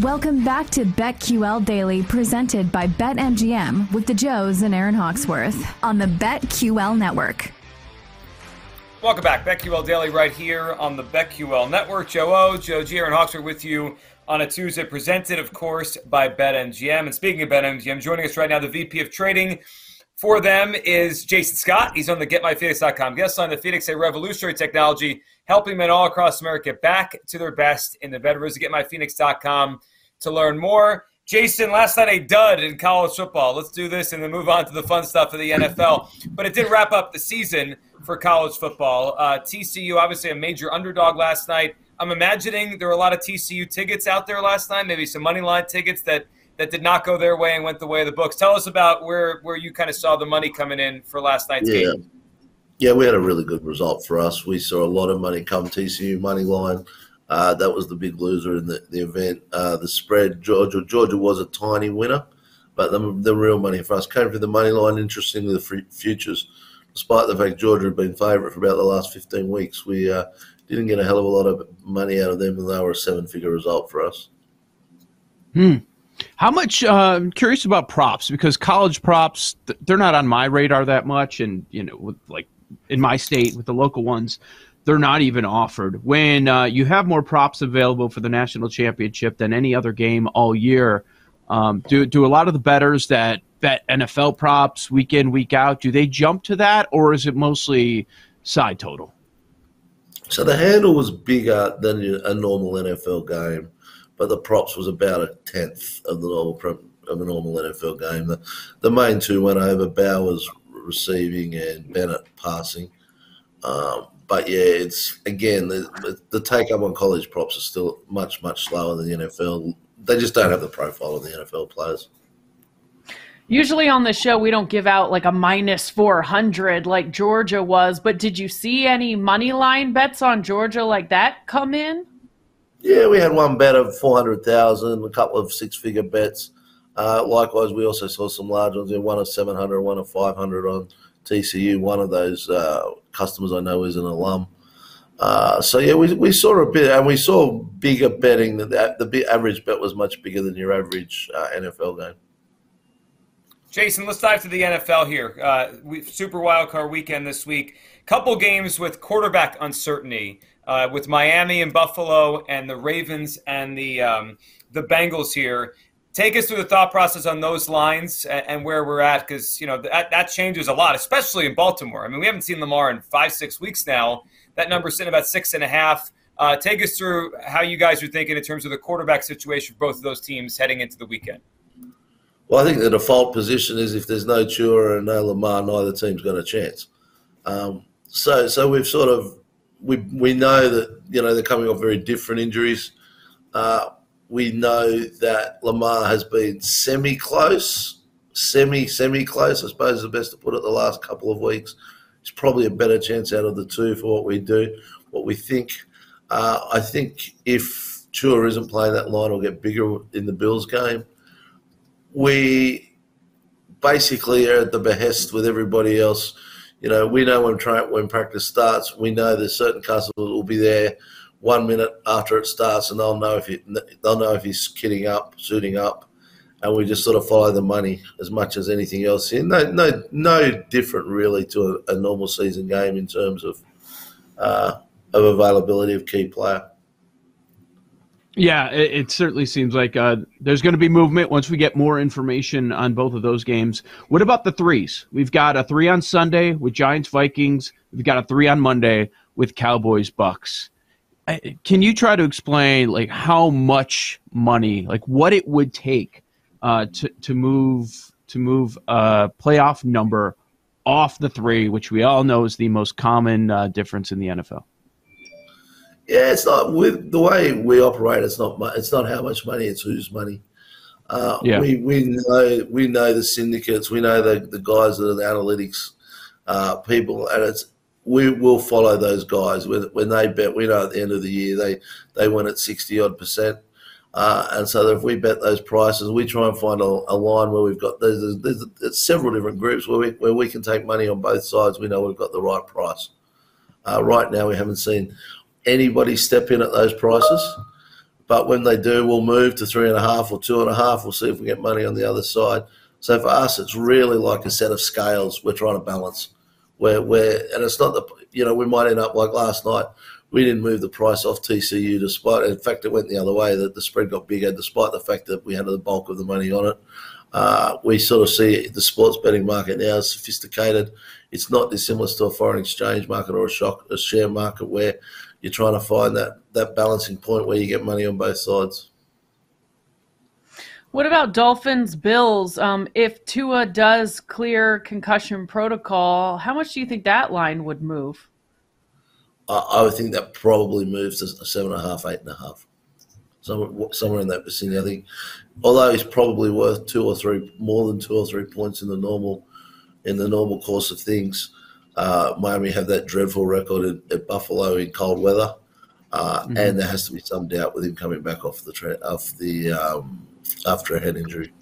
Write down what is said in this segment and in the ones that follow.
Welcome back to BetQL Daily, presented by BetMGM with the Joes and Aaron Hawksworth on the BetQL Network. Welcome back. BetQL Daily right here on the BetQL Network. Joe O, Joe G, Aaron Hawksworth with you on a Tuesday, presented, of course, by BetMGM. And speaking of BetMGM, joining us right now, the VP of Trading for them is Jason Scott. He's on the GetMyPhoenix.com guest line. The Phoenix, a revolutionary technology, helping men all across America get back to their best in the bedrooms. GetMyPhoenix.com to learn more. Jason, last night a dud in college football. Let's do this and then move on to the fun stuff of the NFL. But it did wrap up the season for college football. TCU, obviously a major underdog last night. I'm imagining there were a lot of TCU tickets out there last night, maybe some money line tickets that did not go their way and went the way of the books. Tell us about where you kind of saw the money coming in for last night's game. Yeah, we had a really good result for us. We saw a lot of money come TCU money line. That was the big loser in the event. The spread, Georgia was a tiny winner, but the real money for us came from the money line. Interestingly, the futures, despite the fact Georgia had been favourite for about the last 15 weeks, we didn't get a hell of a lot of money out of them, and they were a seven-figure result for us. How much? I'm curious about props, because college props, they're not on my radar that much, and like in my state with the local ones, they're not even offered. When you have more props available for the national championship than any other game all year, do a lot of the bettors that bet NFL props week in, week out, do they jump to that, or is it mostly side total? So the handle was bigger than a normal NFL game, but the props was about a tenth of the normal NFL game. The main two went over, Bowers receiving and Bennett passing. But yeah, it's again, the take up on college props is still much, much slower than the NFL. They just don't have the profile of the NFL players. Usually on the show, we don't give out like a minus 400 like Georgia was, but did you see any money line bets on Georgia like that come in? Yeah, we had one bet of 400,000, a couple of six-figure bets. Likewise, we also saw some large ones. One of 700, one of 500 on TCU. One of those customers I know is an alum. So, yeah, we saw a bit, and we saw bigger betting. The average bet was much bigger than your average NFL game. Jason, let's dive to the NFL here. Super Wildcard Weekend this week. Couple games with quarterback uncertainty with Miami and Buffalo and the Ravens and the Bengals here. Take us through the thought process on those lines and where we're at, because that changes a lot, especially in Baltimore. I mean, we haven't seen Lamar in 5-6 weeks now. That number's sitting about 6.5. Take us through how you guys are thinking in terms of the quarterback situation for both of those teams heading into the weekend. Well, I think the default position is if there's no Tua and no Lamar, neither team's got a chance. So we've sort of we know that they're coming off very different injuries. We know that Lamar has been semi-close, I suppose is the best to put it, the last couple of weeks. It's probably a better chance out of the two for what we think. I think if Tua isn't playing, that line will get bigger in the Bills game. We basically are at the behest with everybody else. We know when practice starts. We know there's certain customers will be there 1 minute after it starts, and they'll know if he's kidding up, suiting up, and we just sort of follow the money as much as anything else. No different really to a normal season game in terms of availability of key player. Yeah, it certainly seems like there's going to be movement once we get more information on both of those games. What about the threes? We've got a 3 on Sunday with Giants, Vikings. We've got a 3 on Monday with Cowboys, Bucks. Can you try to explain like how much money, like what it would take to move a playoff number off the 3, which we all know is the most common difference in the NFL? Yeah, it's not with the way we operate. It's not how much money; it's whose money. We know the syndicates. We know the guys that are the analytics people, and we will follow those guys when they bet. We know at the end of the year they win at 60-odd%, and so if we bet those prices, we try and find a line where we've got there's several different groups where we can take money on both sides. We know we've got the right price. Right now, we haven't seen anybody step in at those prices, but when they do, we'll move to 3.5 or 2.5. We'll see if we get money on the other side. So for us, it's really like a set of scales we're trying to balance. And it's not we might end up like last night. We didn't move the price off TCU despite, in fact, it went the other way, that the spread got bigger despite the fact that we had the bulk of the money on it. We sort of see the sports betting market now is sophisticated. It's not dissimilar to a foreign exchange market or a share market where you're trying to find that balancing point where you get money on both sides. What about Dolphins, Bills? If Tua does clear concussion protocol, how much do you think that line would move? I would think that probably moves to 7.5, 8.5. Somewhere in that vicinity, I think. Although he's probably worth more than two or three points in the normal course of things. Miami have that dreadful record at Buffalo in cold weather, and there has to be some doubt with him coming back after a head injury.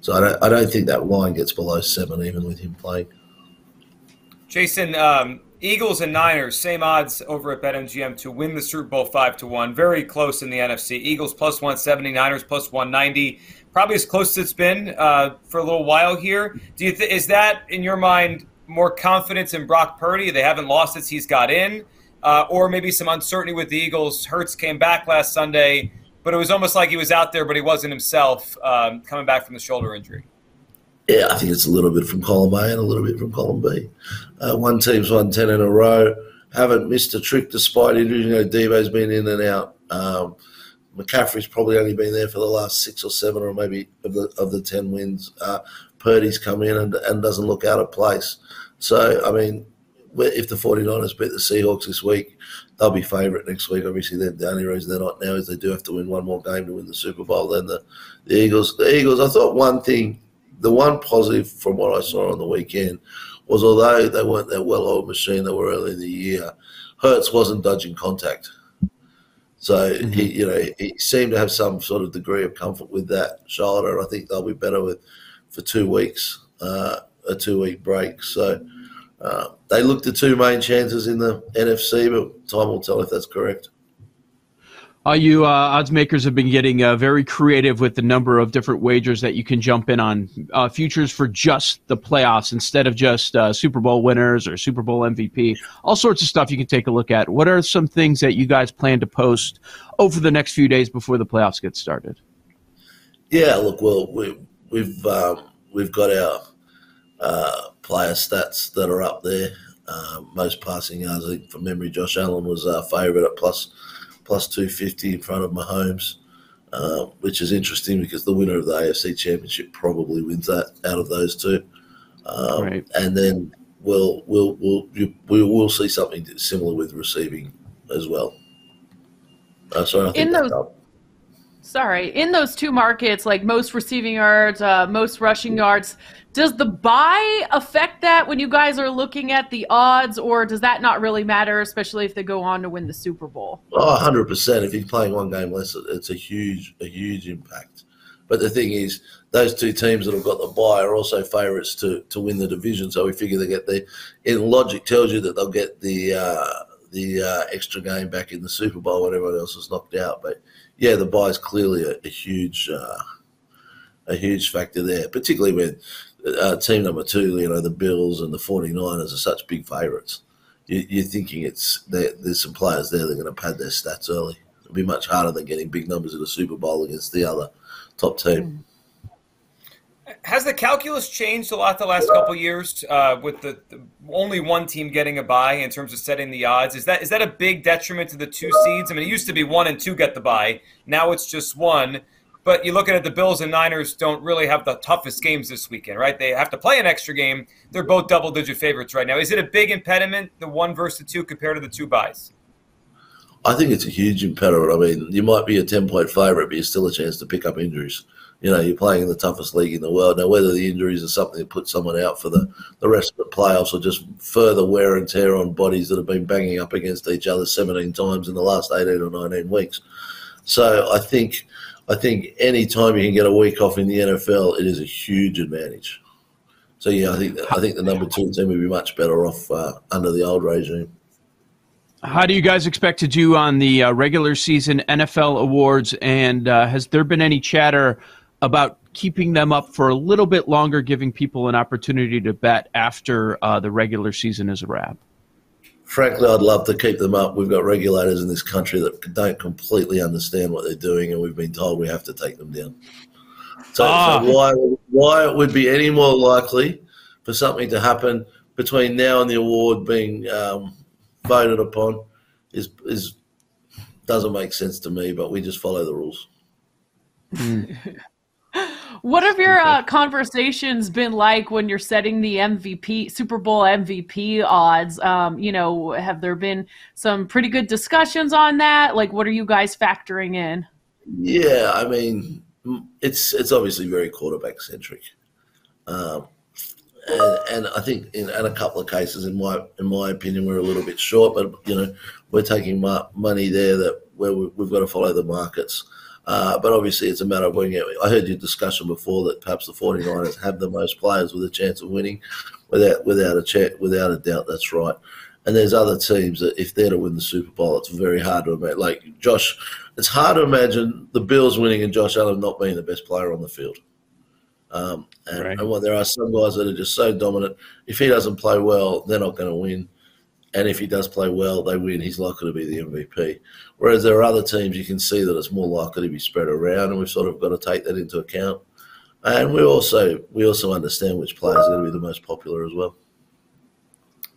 So I don't think that line gets below 7, even with him playing. Jason, Eagles and Niners, same odds over at BetMGM to win the Super Bowl 5-1. Very close in the NFC. Eagles plus 170, Niners plus 190. Probably as close as it's been for a little while here. Do you is that in your mind? More confidence in Brock Purdy? They haven't lost since he's got in, or maybe some uncertainty with the Eagles. Hurts came back last Sunday, but it was almost like he was out there, but he wasn't himself coming back from the shoulder injury. Yeah, I think it's a little bit from column A and a little bit from column B. One team's won 10 in a row, haven't missed a trick despite it. Debo's been in and out. McCaffrey's probably only been there for the last 6 or 7 or maybe of the 10 wins. Purdy's come in and doesn't look out of place. So, I mean, if the 49ers beat the Seahawks this week, they'll be favourite next week. Obviously, the only reason they're not now is they do have to win one more game to win the Super Bowl than the Eagles. The Eagles, I thought the one positive from what I saw on the weekend was although they weren't that well-oiled machine they were early in the year, Hurts wasn't dodging contact. So he seemed to have some sort of degree of comfort with that shoulder, and I think they'll be better for 2 weeks, a 2-week break. So they looked at 2 main chances in the NFC, but time will tell if that's correct. You odds makers have been getting very creative with the number of different wagers that you can jump in on. Futures for just the playoffs instead of just Super Bowl winners or Super Bowl MVP. All sorts of stuff you can take a look at. What are some things that you guys plan to post over the next few days before the playoffs get started? Yeah, look, well, we've got our player stats that are up there. Most passing yards, I think, from memory, Josh Allen was our favourite at plus 250 in front of Mahomes, which is interesting because the winner of the AFC Championship probably wins that out of those 2. Right. And then we will see something similar with receiving as well. In those 2 markets, like most receiving yards, most rushing yards, does the bye affect that when you guys are looking at the odds, or does that not really matter, especially if they go on to win the Super Bowl? Oh, 100%. If you're playing one game less, it's a huge impact. But the thing is, those 2 teams that have got the bye are also favourites to win the division, so we figure they get the – in logic tells you that they'll get the extra game back in the Super Bowl when everyone else is knocked out. But, yeah, the buy is clearly a huge factor there, particularly when team number 2, the Bills and the 49ers are such big favourites. You're thinking there's some players there that are going to pad their stats early. It'll be much harder than getting big numbers in the Super Bowl against the other top team. Has the calculus changed a lot the last couple of years with the only one team getting a bye in terms of setting the odds? Is that a big detriment to the two seeds? I mean, it used to be one and two get the bye. Now it's just one. But you're looking at the Bills and Niners don't really have the toughest games this weekend, right? They have to play an extra game. They're both double-digit favorites right now. Is it a big impediment, the one versus the two, compared to the two byes? I think it's a huge impediment. I mean, you might be a 10-point favorite, but you're still a chance to pick up injuries. You know, you're playing in the toughest league in the world. Now, whether the injuries are something that puts someone out for the rest of the playoffs or just further wear and tear on bodies that have been banging up against each other 17 times in the last 18 or 19 weeks. So I think any time you can get a week off in the NFL, it is a huge advantage. So, yeah, I think the number two team would be much better off under the old regime. How do you guys expect to do on the regular season NFL awards? And has there been any chatter about keeping them up for a little bit longer, giving people an opportunity to bet after the regular season is a wrap? Frankly, I'd love to keep them up. We've got regulators in this country that don't completely understand what they're doing, and we've been told we have to take them down. So why it would be any more likely for something to happen between now and the award being voted upon is doesn't make sense to me, but we just follow the rules. What have your conversations been like when you're setting the MVP, Super Bowl MVP odds? Have there been some pretty good discussions on that? Like, what are you guys factoring in? Yeah, I mean, it's obviously very quarterback centric, and I think in a couple of cases, in my opinion, we're a little bit short. But you know, we're taking money there that where we've got to follow the markets. But obviously it's a matter of winning. I heard your discussion before that perhaps the 49ers have the most players with a chance of winning. Without a doubt, that's right. And there's other teams that if they're to win the Super Bowl, it's very hard to imagine. Like Josh, it's hard to imagine the Bills winning and Josh Allen not being the best player on the field. There are some guys that are just so dominant. If he doesn't play well, they're not going to win. And if he does play well, they win. He's likely to be the MVP. Whereas there are other teams you can see that it's more likely to be spread around, and we've sort of got to take that into account. And we also understand which players are going to be the most popular as well.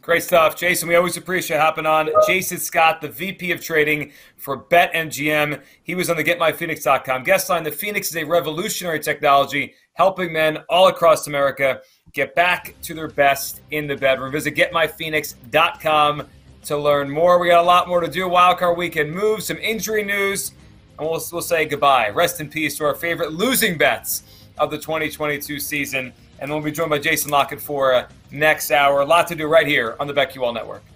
Great stuff, Jason. We always appreciate hopping on. Jason Scott, the VP of Trading for BetMGM. He was on the GetMyPhoenix.com guest line. The Phoenix is a revolutionary technology helping men all across America get back to their best in the bedroom. Visit GetMyPhoenix.com to learn more. We got a lot more to do. Wildcard weekend moves, some injury news, and we'll say goodbye. Rest in peace to our favorite losing bets of the 2022 season. And we'll be joined by Jason Lockett for next hour. A lot to do right here on the BetQL Network.